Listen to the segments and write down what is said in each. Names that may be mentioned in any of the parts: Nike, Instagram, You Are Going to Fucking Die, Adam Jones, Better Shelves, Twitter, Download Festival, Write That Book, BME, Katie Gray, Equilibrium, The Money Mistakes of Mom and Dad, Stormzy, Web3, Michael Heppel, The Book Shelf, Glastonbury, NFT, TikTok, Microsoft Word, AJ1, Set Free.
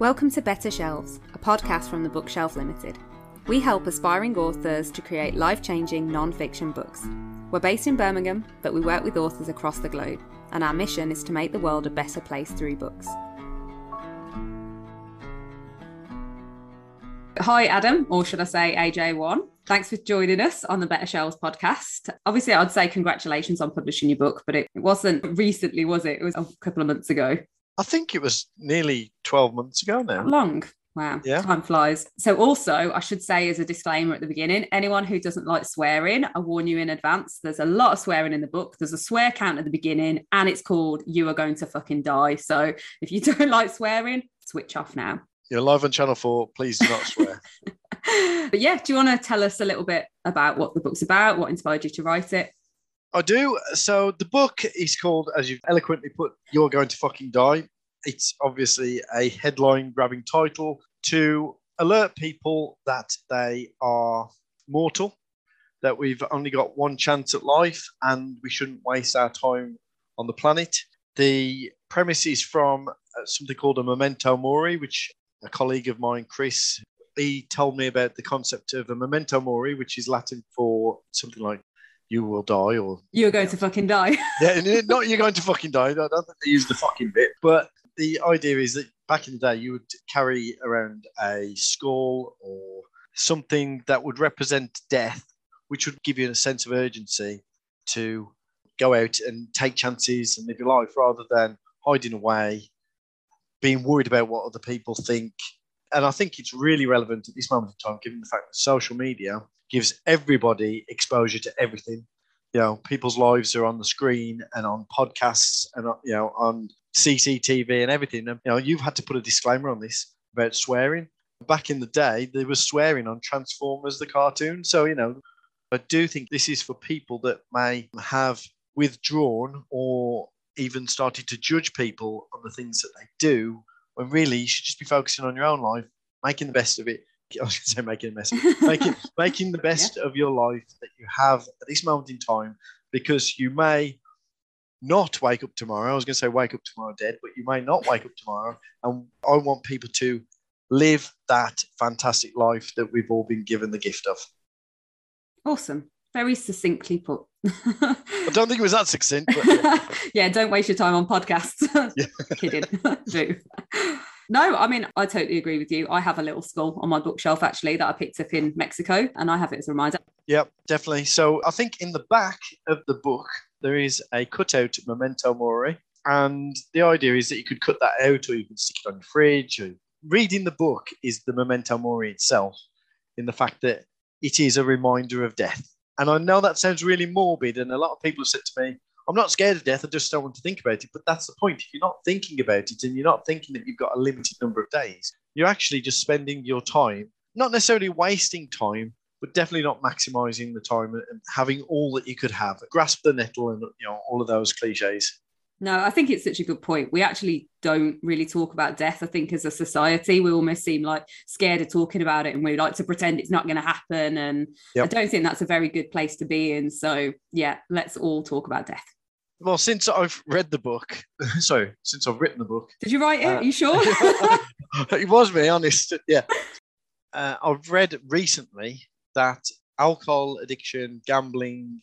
Welcome to Better Shelves, a podcast from the Bookshelf Limited. We help aspiring authors to create life-changing non-fiction books. We're based in Birmingham, but we work with authors across the globe, and our mission is to make the world a better place through books. Hi Adam, or should I say AJ1. Thanks for joining us on the Better Shelves podcast. Obviously, I'd say congratulations on publishing your book, but it wasn't recently, was it? It was a couple of months ago. I think it was nearly 12 months ago now. Long. Wow. Yeah. Time flies. So also, I should say as a disclaimer at the beginning, anyone who doesn't like swearing, I warn you in advance, there's a lot of swearing in the book. There's a swear count at the beginning and it's called You Are Going to Fucking Die. So if you don't like swearing, switch off now. You're live on Channel 4. Please do not swear. But yeah, do you want to tell us a little bit about what the book's about? What inspired you to write it? I do. So the book is called, as you've eloquently put, You're Going to Fucking Die. It's obviously a headline-grabbing title to alert people that they are mortal, that we've only got one chance at life and we shouldn't waste our time on the planet. The premise is from something called a memento mori, which a colleague of mine, Chris, he told me about the concept of a memento mori, which is Latin for something like you will die, or you're going to fucking die. Yeah, not you're going to fucking die. I don't think they use the fucking bit. But the idea is that back in the day, you would carry around a skull or something that would represent death, which would give you a sense of urgency to go out and take chances and live your life rather than hiding away, being worried about what other people think. And I think it's really relevant at this moment in time, given the fact that social media gives everybody exposure to everything. You know, people's lives are on the screen and on podcasts and, you know, on CCTV and everything. And, you know, you've had to put a disclaimer on this about swearing. Back in the day, there was swearing on Transformers, the cartoon. So, you know, I do think this is for people that may have withdrawn or even started to judge people on the things that they do, when really you should just be focusing on your own life, making the best of it. I was going to say making a mess. Making the best of your life that you have at this moment in time, because you may not wake up tomorrow. I was going to say wake up tomorrow dead, but you may not wake up tomorrow. And I want people to live that fantastic life that we've all been given the gift of. Awesome. Very succinctly put. I don't think it was that succinct. But yeah. Yeah, don't waste your time on podcasts. Kidding. Do. No, I mean, I totally agree with you. I have a little skull on my bookshelf, actually, that I picked up in Mexico, and I have it as a reminder. Yeah, definitely. So I think in the back of the book, there is a cutout memento mori. And the idea is that you could cut that out or you can stick it on your fridge. Or... Reading the book is the memento mori itself, in the fact that it is a reminder of death. And I know that sounds really morbid, and a lot of people have said to me, I'm not scared of death, I just don't want to think about it. But that's the point. If you're not thinking about it and you're not thinking that you've got a limited number of days, you're actually just spending your time, not necessarily wasting time, but definitely not maximizing the time and having all that you could have. Grasp the nettle and, you know, all of those cliches. No, I think it's such a good point. We actually don't really talk about death. I think as a society, we almost seem like scared of talking about it and we like to pretend it's not going to happen. And I don't think that's a very good place to be in. So yeah, let's all talk about death. Well, since I've read the book, since I've written the book. Did you write it? Are you sure? It was me, honest. Yeah. I've read recently that alcohol addiction, gambling,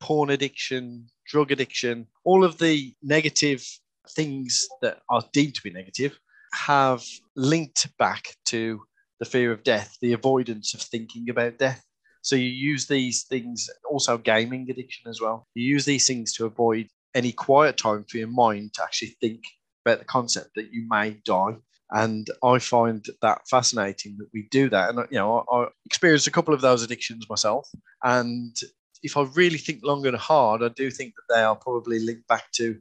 porn addiction, drug addiction, all of the negative things that are deemed to be negative have linked back to the fear of death, the avoidance of thinking about death. So you use these things, also gaming addiction as well. You use these things to avoid any quiet time for your mind to actually think about the concept that you may die. And I find that fascinating that we do that. And, you know, I experienced a couple of those addictions myself. And if I really think long and hard, I do think that they are probably linked back to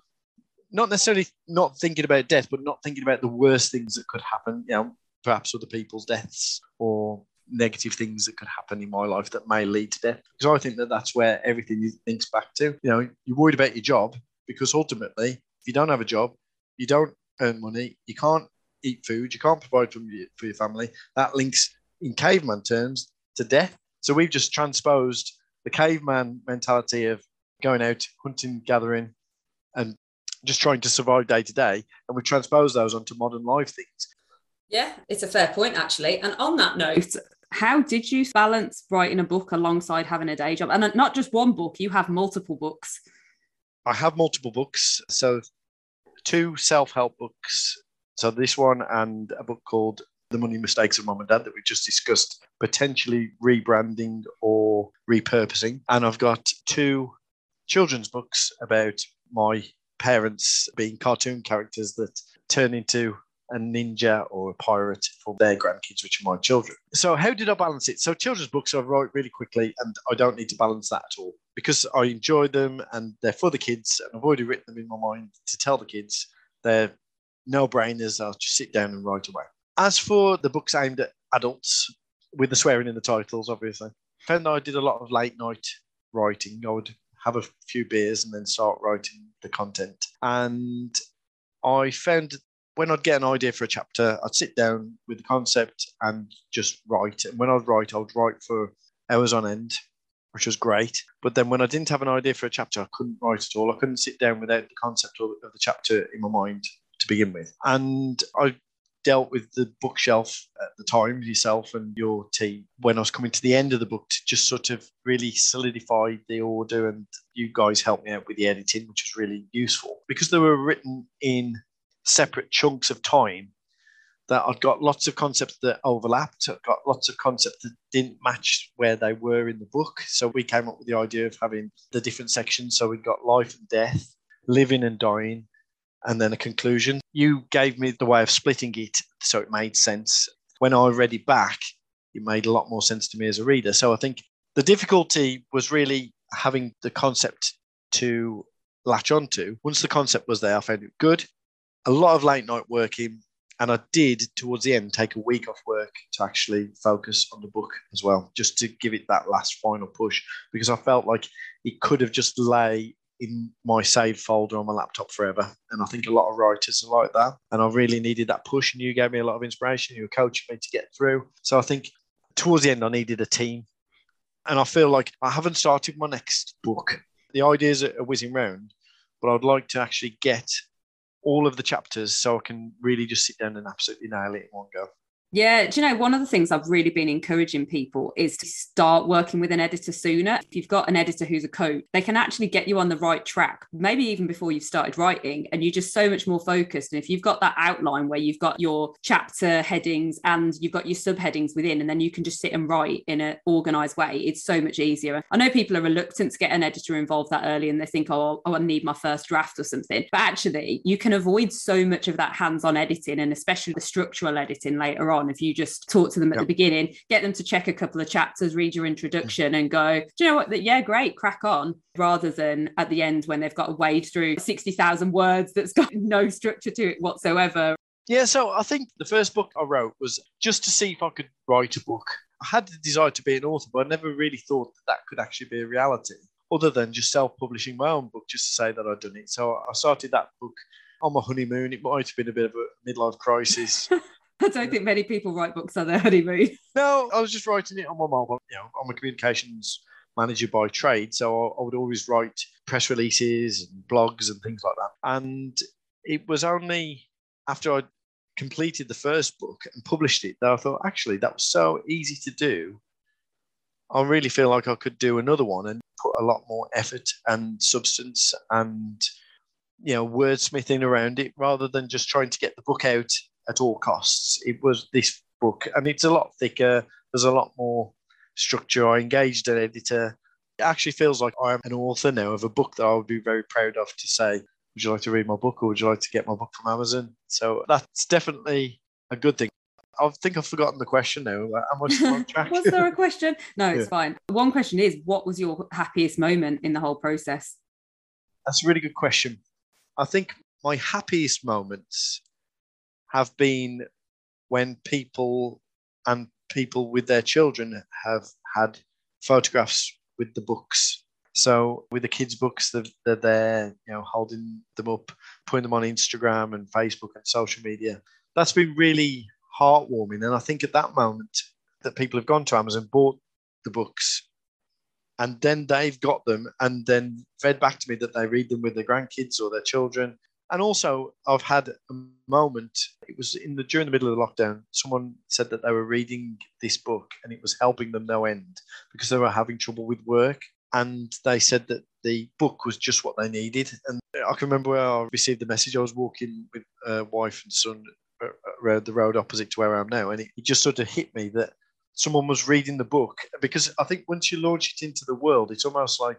not necessarily not thinking about death, but not thinking about the worst things that could happen, you know, perhaps other people's deaths or negative things that could happen in my life that may lead to death. Because I think that that's where everything links back to. You know, you're worried about your job because ultimately, if you don't have a job, you don't earn money, you can't eat food, you can't provide for your family. That links in caveman terms to death. So we've just transposed the caveman mentality of going out, hunting, gathering, and just trying to survive day to day. And we transpose those onto modern life things. Yeah, it's a fair point, actually. And on that note, how did you balance writing a book alongside having a day job? And not just one book, you have multiple books. I have multiple books. So 2 self-help books. So this one and a book called The Money Mistakes of Mom and Dad that we just discussed, potentially rebranding or repurposing. And I've got 2 children's books about my parents being cartoon characters that turn into a ninja or a pirate for their grandkids, which are my children. So how did I balance it? So children's books I write really quickly and I don't need to balance that at all because I enjoy them and they're for the kids and I've already written them in my mind to tell the kids. They're no-brainers. I'll just sit down and write away. As for the books aimed at adults, with the swearing in the titles, obviously, and I did a lot of late night writing. I would have a few beers and then start writing the content. And I found when I'd get an idea for a chapter, I'd sit down with the concept and just write. And when I'd write for hours on end, which was great. But then when I didn't have an idea for a chapter, I couldn't write at all. I couldn't sit down without the concept of the chapter in my mind to begin with. And I dealt with the bookshelf at the time, yourself and your team, when I was coming to the end of the book to just sort of really solidify the order, and you guys helped me out with the editing, which was really useful because they were written in separate chunks of time that I'd got lots of concepts that overlapped. I've got lots of concepts that didn't match where they were in the book. So we came up with the idea of having the different sections. So we've got life and death, living and dying, and then a conclusion. You gave me the way of splitting it so it made sense. When I read it back, it made a lot more sense to me as a reader. So I think the difficulty was really having the concept to latch onto. Once the concept was there, I found it good. A lot of late night working, and I did, towards the end, take a week off work to actually focus on the book as well, just to give it that last final push, because I felt like it could have just lay in my save folder on my laptop forever. And I think a lot of writers are like that. And I really needed that push, and you gave me a lot of inspiration. You were coaching me to get through. So I think towards the end, I needed a team. And I feel like I haven't started my next book. The ideas are whizzing round, but I'd like to actually get all of the chapters so I can really just sit down and absolutely nail it in one go. Yeah, do you know, one of the things I've really been encouraging people is to start working with an editor sooner. If you've got an editor who's a coach, they can actually get you on the right track, maybe even before you've started writing, and you're just so much more focused. And if you've got that outline where you've got your chapter headings and you've got your subheadings within, and then you can just sit and write in an organised way, it's so much easier. I know people are reluctant to get an editor involved that early and they think, oh, I need my first draft or something. But actually, you can avoid so much of that hands-on editing, and especially the structural editing later on. If you just talk to them at the beginning, get them to check a couple of chapters, read your introduction and go, do you know what? Yeah, great, crack on. Rather than at the end when they've got to wade through 60,000 words that's got no structure to it whatsoever. Yeah, so I think the first book I wrote was just to see if I could write a book. I had the desire to be an author, but I never really thought that could actually be a reality, other than just self-publishing my own book, just to say that I'd done it. So I started that book on my honeymoon. It might have been a bit of a midlife crisis. I don't think many people write books on their honeymoon. No, I was just writing it on my mobile. You know, I'm a communications manager by trade, so I would always write press releases and blogs and things like that. And it was only after I completed the first book and published it that I thought, actually, that was so easy to do. I really feel like I could do another one and put a lot more effort and substance and, you know, wordsmithing around it, rather than just trying to get the book out at all costs. It was this book, and it's a lot thicker. There's a lot more structure. I engaged an editor. It actually feels like I am an author now of a book that I would be very proud of, to say, would you like to read my book, or would you like to get my book from Amazon? So that's definitely a good thing. I think I've forgotten the question now. Am I still on track? Was there a question? No, it's fine. One question is, what was your happiest moment in the whole process? That's a really good question. I think my happiest moments have been when people with their children have had photographs with the books. So with the kids' books, they're there, you know, holding them up, putting them on Instagram and Facebook and social media. That's been really heartwarming. And I think at that moment that people have gone to Amazon, bought the books, and then they've got them and then fed back to me that they read them with their grandkids or their children. And also, I've had a moment, it was during the middle of the lockdown, someone said that they were reading this book and it was helping them no end because they were having trouble with work. And they said that the book was just what they needed. And I can remember where I received the message. I was walking with wife and son around the road opposite to where I am now. And it just sort of hit me that someone was reading the book, because I think once you launch it into the world, it's almost like,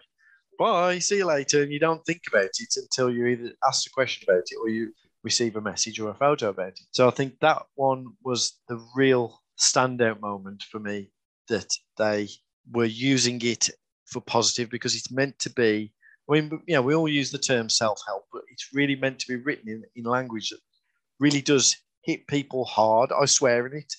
bye, see you later, and you don't think about it until you either ask a question about it or you receive a message or a photo about it. So I think that one was the real standout moment for me, that they were using it for positive, because it's meant to be, I mean, you know, we all use the term self-help, but it's really meant to be written in language that really does hit people hard. I swear in it.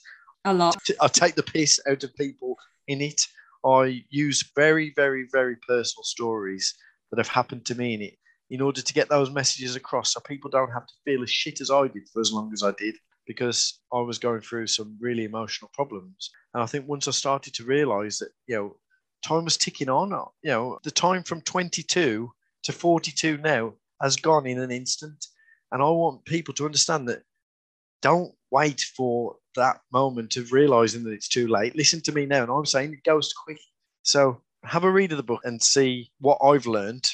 A lot. I take the piss out of people in it. I use very, very, very personal stories that have happened to me in it in order to get those messages across, so people don't have to feel as shit as I did for as long as I did, because I was going through some really emotional problems. And I think once I started to realise that, you know, time was ticking on, you know, the time from 22 to 42 now has gone in an instant. And I want people to understand that don't wait for that moment of realizing that it's too late. Listen to me now, and I'm saying it goes quick. So have a read of the book and see what I've learned.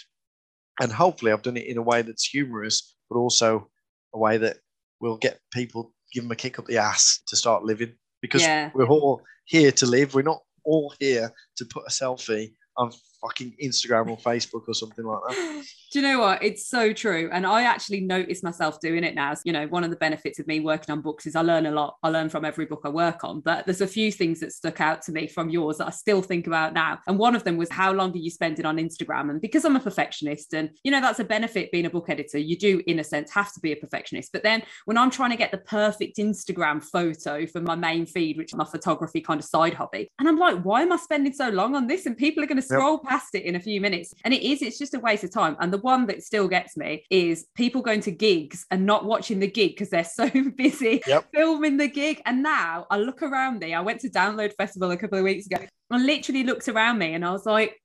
And hopefully I've done it in a way that's humorous, but also a way that will get people, give them a kick up the ass to start living, because we're all here to live. We're not all here to put a selfie on fucking Instagram or Facebook or something like that. Do you know what? It's so true. And I actually notice myself doing it now. You know, one of the benefits of me working on books is I learn a lot. I learn from every book I work on, but there's a few things that stuck out to me from yours that I still think about now. And one of them was, how long are you spending on Instagram? And because I'm a perfectionist, and you know, that's a benefit being a book editor, you do in a sense have to be a perfectionist. But then when I'm trying to get the perfect Instagram photo for my main feed, which is my photography kind of side hobby, and I'm like, why am I spending so long on this? And people are going to scroll past it in a few minutes. And it's just a waste of time. And the one that still gets me is people going to gigs and not watching the gig because they're so busy filming the gig. And now I look around me. I went to Download Festival a couple of weeks ago. I literally looked around me and I was like,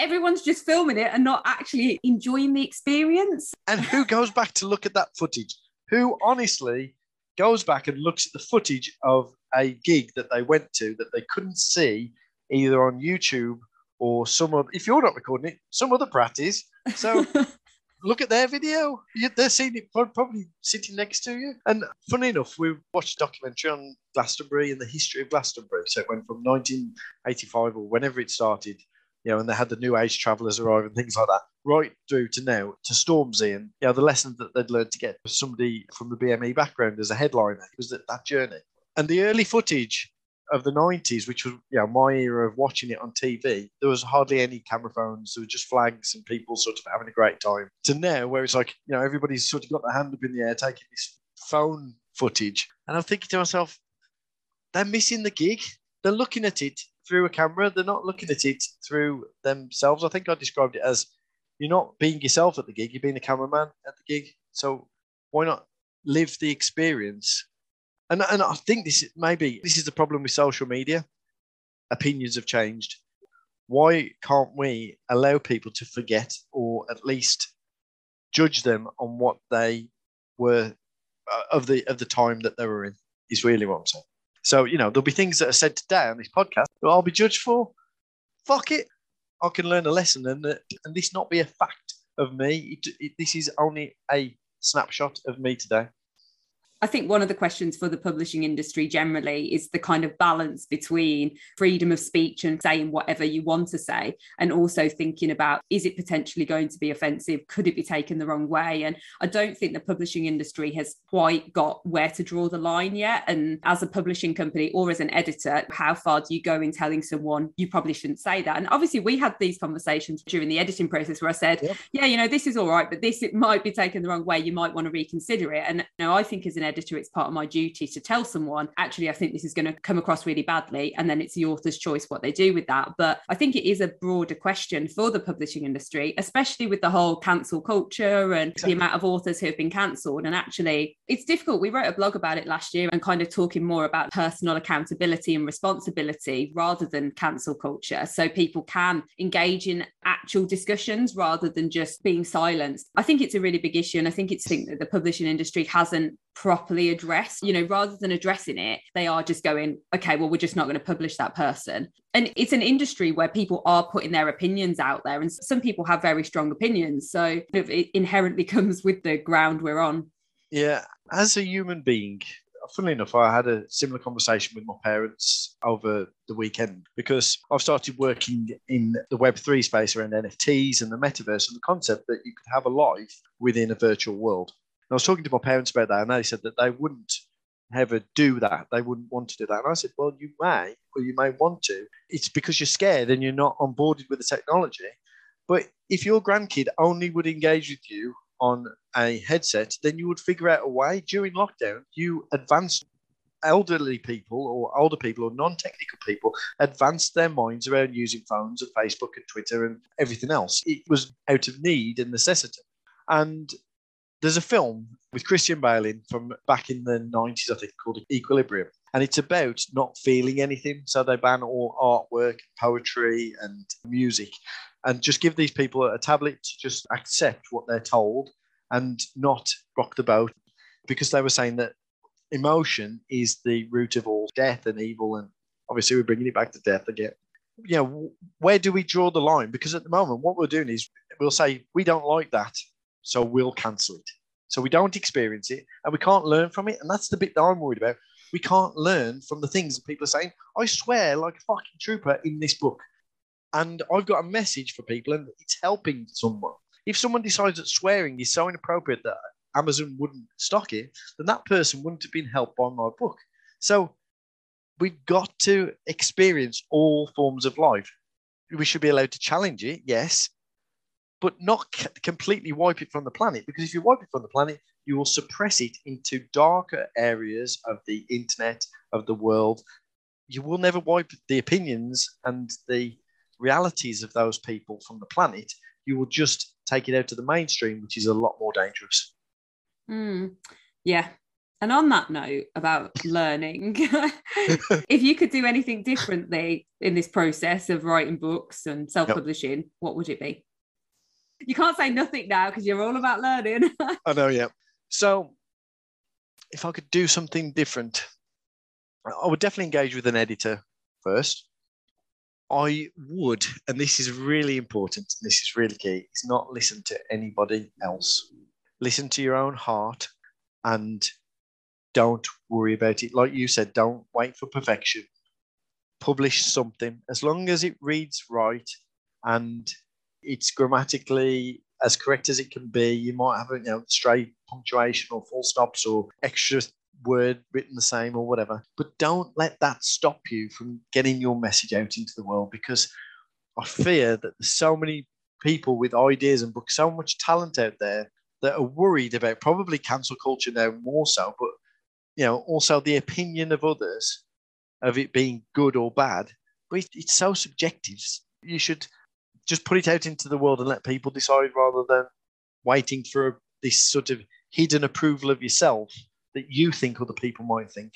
everyone's just filming it and not actually enjoying the experience. And who goes back to look at that footage? Who honestly goes back and looks at the footage of a gig that they went to that they couldn't see either on YouTube or some of, if you're not recording it, some other brat is. So look at their video. They're seeing it probably sitting next to you. And funny enough, we watched a documentary on Glastonbury and the history of Glastonbury. So it went from 1985 or whenever it started, you know, and they had the New Age travellers arrive and things like that, right through to now, to Stormzy. And, you know, the lessons that they'd learned to get somebody from the BME background as a headliner was that journey. And the early footage of the 90s, which was, you know, my era of watching it on TV, there was hardly any camera phones. There were just flags and people sort of having a great time, to now where it's like, you know, everybody's sort of got their hand up in the air taking this phone footage. And I'm thinking to myself, they're missing the gig. They're looking at it through a camera. They're not looking at it through themselves. I think I described it as, you're not being yourself at the gig. You're being a cameraman at the gig. So why not live the experience? And I think this is the problem with social media. Opinions have changed. Why can't we allow people to forget, or at least judge them on what they were of the time that they were in, is really what I'm saying. So, you know, there'll be things that are said today on this podcast that I'll be judged for. Fuck it. I can learn a lesson and this not be a fact of me. This is only a snapshot of me today. I think one of the questions for the publishing industry generally is the kind of balance between freedom of speech and saying whatever you want to say, and also thinking about, is it potentially going to be offensive? Could it be taken the wrong way? And I don't think the publishing industry has quite got where to draw the line yet. And as a publishing company or as an editor, how far do you go in telling someone you probably shouldn't say that? And obviously we had these conversations during the editing process where I said, yeah, you know, this is all right, but this, it might be taken the wrong way. You might want to reconsider it. And you know, I think as an editor, it's part of my duty to tell someone, actually, I think this is going to come across really badly, and then it's the author's choice what they do with that. But I think it is a broader question for the publishing industry, especially with the whole cancel culture and the amount of authors who have been cancelled. And actually, it's difficult. We wrote a blog about it last year and kind of talking more about personal accountability and responsibility rather than cancel culture, so people can engage in actual discussions rather than just being silenced. I think it's a really big issue, and I think it's something that the publishing industry hasn't properly addressed. You know, rather than addressing it, they are just going, okay, well, we're just not going to publish that person. And it's an industry where people are putting their opinions out there, and some people have very strong opinions. So it inherently comes with the ground we're on. Yeah. As a human being, funnily enough, I had a similar conversation with my parents over the weekend, because I've started working in the Web3 space around NFTs and the metaverse and the concept that you could have a life within a virtual world. And I was talking to my parents about that, and they said that they wouldn't ever do that. They wouldn't want to do that. And I said, well, you may, or you may want to. It's because you're scared and you're not onboarded with the technology. But if your grandkid only would engage with you on a headset, then you would figure out a way during lockdown. You advanced elderly people or older people or non-technical people advanced their minds around using phones and Facebook and Twitter and everything else. It was out of need and necessity. And there's a film with Christian Bale in from back in the 90s, I think, called Equilibrium. And it's about not feeling anything. So they ban all artwork, poetry and music, and just give these people a tablet to just accept what they're told and not rock the boat, because they were saying that emotion is the root of all death and evil. And obviously we're bringing it back to death again. You know, where do we draw the line? Because at the moment, what we're doing is we'll say, we don't like that, so we'll cancel it. So we don't experience it and we can't learn from it. And that's the bit that I'm worried about. We can't learn from the things that people are saying. I swear like a fucking trooper in this book. And I've got a message for people, and it's helping someone. If someone decides that swearing is so inappropriate that Amazon wouldn't stock it, then that person wouldn't have been helped by my book. So we've got to experience all forms of life. We should be allowed to challenge it, yes, but not completely wipe it from the planet, because if you wipe it from the planet, you will suppress it into darker areas of the internet, of the world. You will never wipe the opinions and the realities of those people from the planet. You will just take it out to the mainstream, which is a lot more dangerous. Yeah. And on that note about learning, if you could do anything differently in this process of writing books and self-publishing, what would it be? You can't say nothing now because you're all about learning. I know, yeah. So if I could do something different, I would definitely engage with an editor first. I would, and this is really important, and this is really key, is not listen to anybody else. Listen to your own heart and don't worry about it. Like you said, don't wait for perfection. Publish something. As long as it reads right and it's grammatically as correct as it can be, you might have stray punctuation or full stops or extra word written the same or whatever, but don't let that stop you from getting your message out into the world, because I fear that there's so many people with ideas and books, so much talent out there that are worried about probably cancel culture now more so, but also the opinion of others of it being good or bad. But it's so subjective. You should just put it out into the world and let people decide, rather than waiting for this sort of hidden approval of yourself that you think other people might think.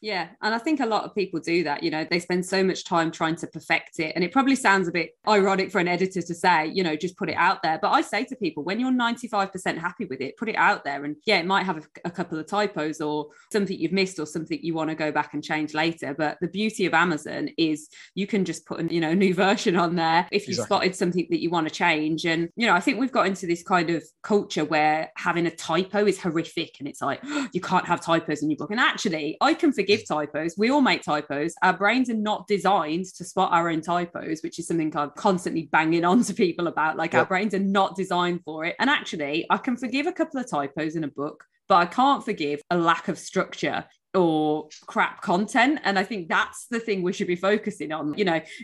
Yeah, and I think a lot of people do that. They spend so much time trying to perfect it, and it probably sounds a bit ironic for an editor to say, just put it out there. But I say to people, when you're 95% happy with it, put it out there. And yeah, it might have a couple of typos or something you've missed or something you want to go back and change later. But the beauty of Amazon is you can just put a new version on there if you spotted something that you want to change. And I think we've got into this kind of culture where having a typo is horrific, and it's like, oh, you can't have typos in your book. And actually, I can forgive typos. We all make typos. Our brains are not designed to spot our own typos, which is something I'm constantly banging on to people about. Our brains are not designed for it. And actually, I can forgive a couple of typos in a book, but I can't forgive a lack of structure or crap content. And I think that's the thing we should be focusing on.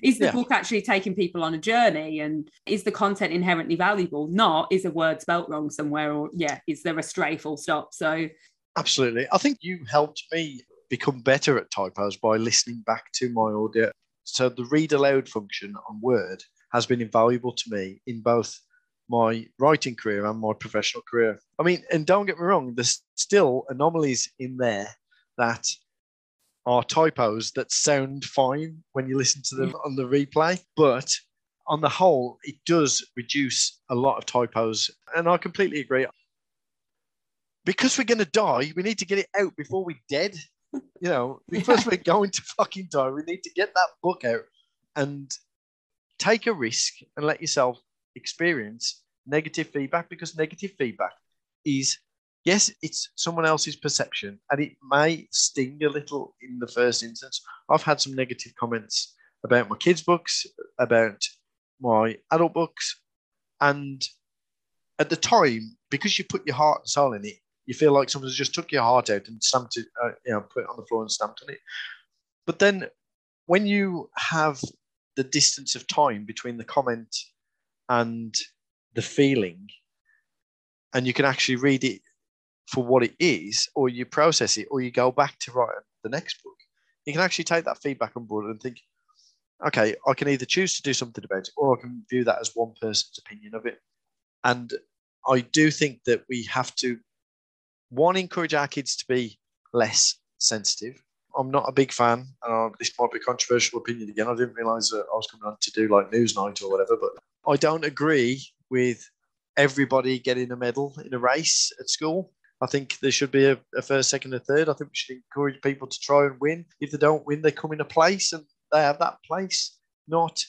Is the book actually taking people on a journey, and is the content inherently valuable? Not is a word spelt wrong somewhere, or is there a stray full stop? So absolutely. I think you helped me become better at typos by listening back to my audio. So the read aloud function on Word has been invaluable to me in both my writing career and my professional career. I mean, and don't get me wrong, there's still anomalies in there that are typos that sound fine when you listen to them on the replay, but on the whole, it does reduce a lot of typos. And I completely agree. Because we're going to die, we need to get it out before we're dead. You know, because we're going to fucking die, we need to get that book out and take a risk and let yourself experience negative feedback, because negative feedback is, yes, it's someone else's perception and it may sting a little in the first instance. I've had some negative comments about my kids' books, about my adult books. And at the time, because you put your heart and soul in it, you feel like someone's just took your heart out and stamped it, put it on the floor and stamped on it. But then when you have the distance of time between the comment and the feeling, and you can actually read it for what it is, or you process it, or you go back to write the next book, you can actually take that feedback on board and think, okay, I can either choose to do something about it, or I can view that as one person's opinion of it. And I do think that we have to, one, encourage our kids to be less sensitive. I'm not a big fan, and this might be a controversial opinion again. I didn't realise that I was coming on to do like Newsnight or whatever, but I don't agree with everybody getting a medal in a race at school. I think there should be a first, second, and third. I think we should encourage people to try and win. If they don't win, they come in a place and they have that place. Not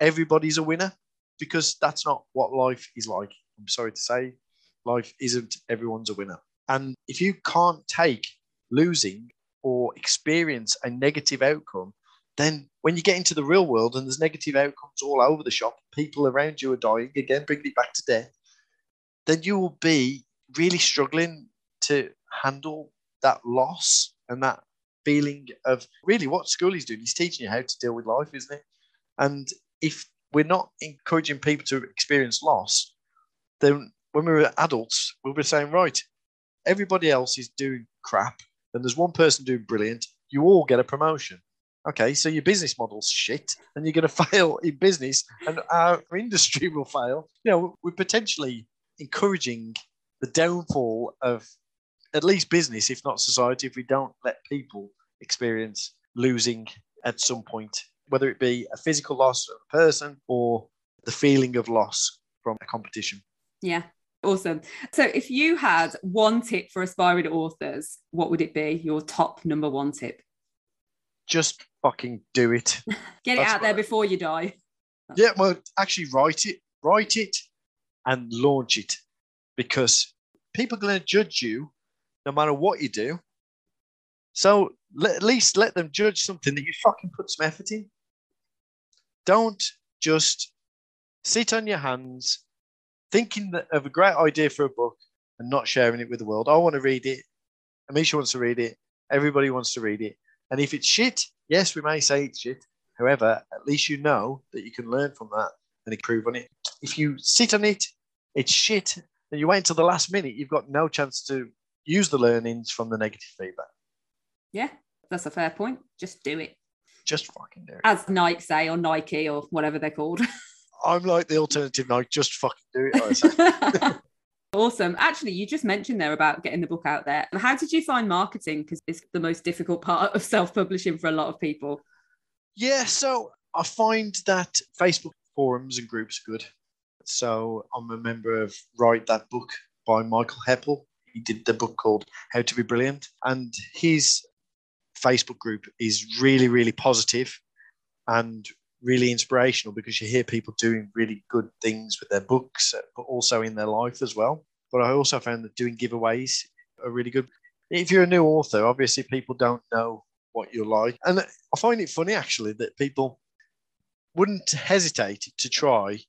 everybody's a winner, because that's not what life is like. I'm sorry to say, life isn't everyone's a winner. And if you can't take losing or experience a negative outcome, then when you get into the real world and there's negative outcomes all over the shop, people around you are dying, again, bringing it back to death, then you will be really struggling to handle that loss and that feeling of really what school is doing. He's teaching you how to deal with life, isn't it? And if we're not encouraging people to experience loss, then when we're adults, we'll be saying, right, everybody else is doing crap, and there's one person doing brilliant, you all get a promotion. Okay, so your business model's shit, and you're going to fail in business, and our industry will fail. You know, we're potentially encouraging the downfall of at least business, if not society, if we don't let people experience losing at some point, whether it be a physical loss of a person or the feeling of loss from a competition. Yeah. Awesome. So if you had one tip for aspiring authors, what would it be? Your top number one tip? Just fucking do it. Get it out there before you die. Yeah, well, actually write it and launch it, because people are going to judge you no matter what you do. So at least let them judge something that you fucking put some effort in. Don't just sit on your hands thinking of a great idea for a book and not sharing it with the world. I want to read it. Amisha wants to read it. Everybody wants to read it. And if it's shit, yes, we may say it's shit. However, at least you know that you can learn from that and improve on it. If you sit on it, it's shit, and you wait until the last minute, you've got no chance to use the learnings from the negative feedback. Yeah, that's a fair point. Just do it. Just fucking do it. As Nike say, or Nike, or whatever they're called. I'm like the alternative Nike, just fucking do it, I say. Awesome. Actually, you just mentioned there about getting the book out there. How did you find marketing? Because it's the most difficult part of self-publishing for a lot of people. Yeah, so I find that Facebook forums and groups are good. So I'm a member of Write That Book by Michael Heppel. He did the book called How To Be Brilliant. And his Facebook group is really, really positive and really inspirational, because you hear people doing really good things with their books, but also in their life as well. But I also found that doing giveaways are really good. If you're a new author, obviously people don't know what you're like. And I find it funny, actually, that people wouldn't hesitate to try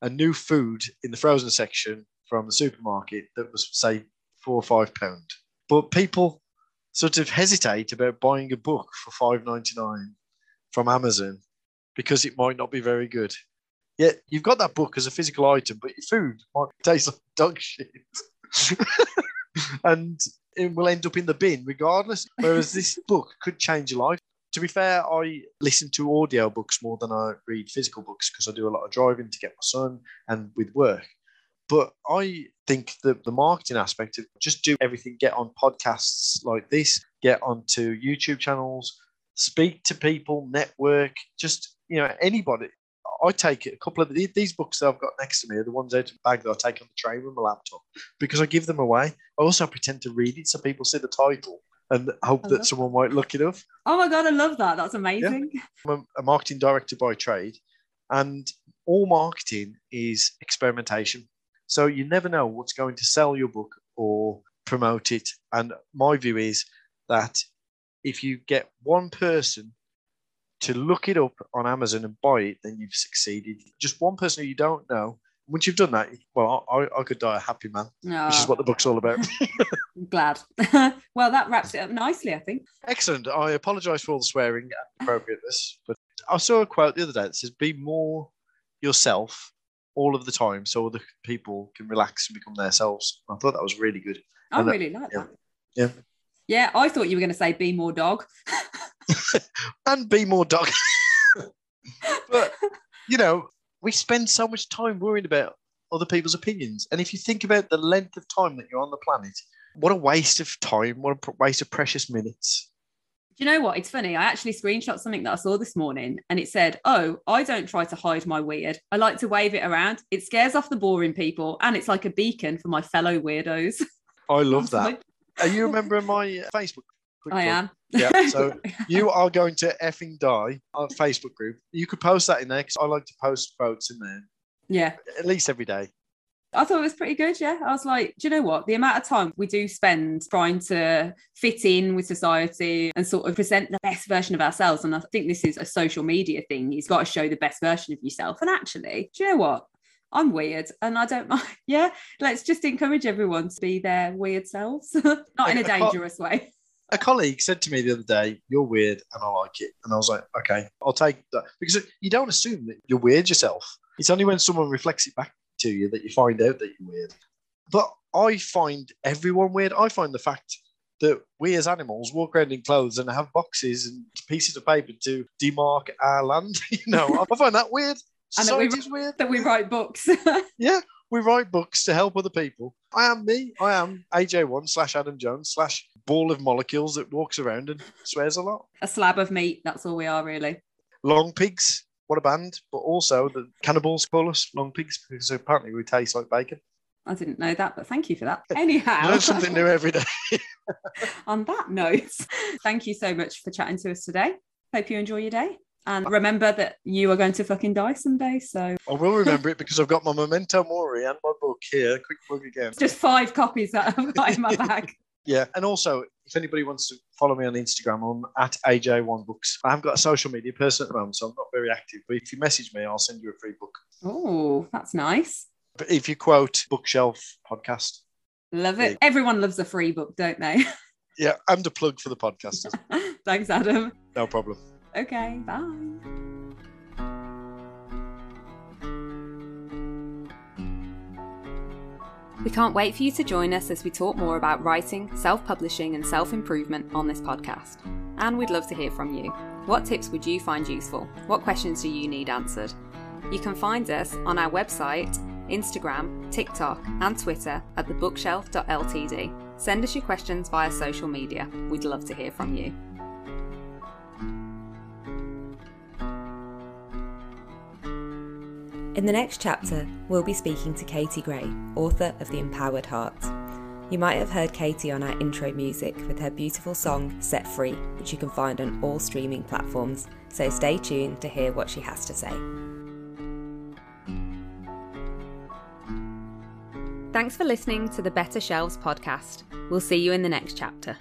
a new food in the frozen section from the supermarket that was, say, £4 or £5. But people sort of hesitate about buying a book for $5.99 from Amazon, because it might not be very good. Yet you've got that book as a physical item, but your food might taste like dog shit. And it will end up in the bin regardless. Whereas this book could change your life. To be fair, I listen to audiobooks more than I read physical books, because I do a lot of driving to get my son and with work. But I think that the marketing aspect of just do everything, get on podcasts like this, get onto YouTube channels, speak to people, network, just, you know, anybody. I take a couple of these books that I've got next to me are the ones out of the bag that I take on the train with my laptop, because I give them away. I also pretend to read it so people see the title and hope that someone might look it up. Oh my God, I love that. That's amazing. Yeah. I'm a marketing director by trade, and all marketing is experimentation. So you never know what's going to sell your book or promote it. And my view is that if you get one person to look it up on Amazon and buy it, then you've succeeded. Just one person who you don't know. Once you've done that, well, I could die a happy man, which is what the book's all about. I'm glad. Well, that wraps it up nicely, I think. Excellent. I apologise for all the swearing and appropriateness, but I saw a quote the other day that says, be more yourself all of the time so other people can relax and become themselves. I thought that was really good. I really like that. Yeah. Yeah, I thought you were going to say, be more dog. And be more dog. But, you know, we spend so much time worrying about other people's opinions. And if you think about the length of time that you're on the planet, what a waste of time, what a waste of precious minutes. Do you know what? It's funny. I actually screenshot something that I saw this morning and it said, oh, I don't try to hide my weird. I like to wave it around. It scares off the boring people and it's like a beacon for my fellow weirdos. I love that. Are you remembering my Facebook group? I am. Yeah, so you are going to effing die on Facebook group. You could post that in there because I like to post quotes in there. Yeah. At least every day. I thought it was pretty good, yeah. I was like, do you know what? The amount of time we do spend trying to fit in with society and sort of present the best version of ourselves, and I think this is a social media thing. You've got to show the best version of yourself. And actually, do you know what? I'm weird and I don't mind. Yeah, let's just encourage everyone to be their weird selves. Not in a dangerous way. A colleague said to me the other day, you're weird and I like it. And I was like, okay, I'll take that. Because you don't assume that you're weird yourself. It's only when someone reflects it back to you that you find out that you're weird. But I find everyone weird. I find the fact that we as animals walk around in clothes and have boxes and pieces of paper to demark our land. You know, I find that weird. And so it's weird that we write books. Yeah, we write books to help other people. I am me. I am AJ1 / Adam Jones / ball of molecules that walks around and swears a lot. A slab of meat. That's all we are, really. Long pigs. What a band. But also the cannibals call us long pigs because apparently we taste like bacon. I didn't know that, but thank you for that. Anyhow. Learn something new every day. On that note, thank you so much for chatting to us today. Hope you enjoy your day. And remember that you are going to fucking die someday. So I will remember it because I've got my memento mori and my book here. Quick plug again. Just 5 copies that I've got in my bag. Yeah. And also, if anybody wants to follow me on Instagram, I'm at AJ1 Books. I haven't got a social media person at the moment, so I'm not very active. But if you message me, I'll send you a free book. Oh, that's nice. But if you quote Bookshelf podcast. Love it. Yeah. Everyone loves a free book, don't they? Yeah. And a plug for the podcast. Thanks, Adam. No problem. Okay, bye. We can't wait for you to join us as we talk more about writing, self-publishing and self-improvement on this podcast. And we'd love to hear from you. What tips would you find useful? What questions do you need answered? You can find us on our website, Instagram, TikTok and Twitter at thebookshelf.ltd. Send us your questions via social media. We'd love to hear from you. In the next chapter, we'll be speaking to Katie Gray, author of The Empowered Heart. You might have heard Katie on our intro music with her beautiful song, Set Free, which you can find on all streaming platforms, so stay tuned to hear what she has to say. Thanks for listening to the Better Shelves podcast. We'll see you in the next chapter.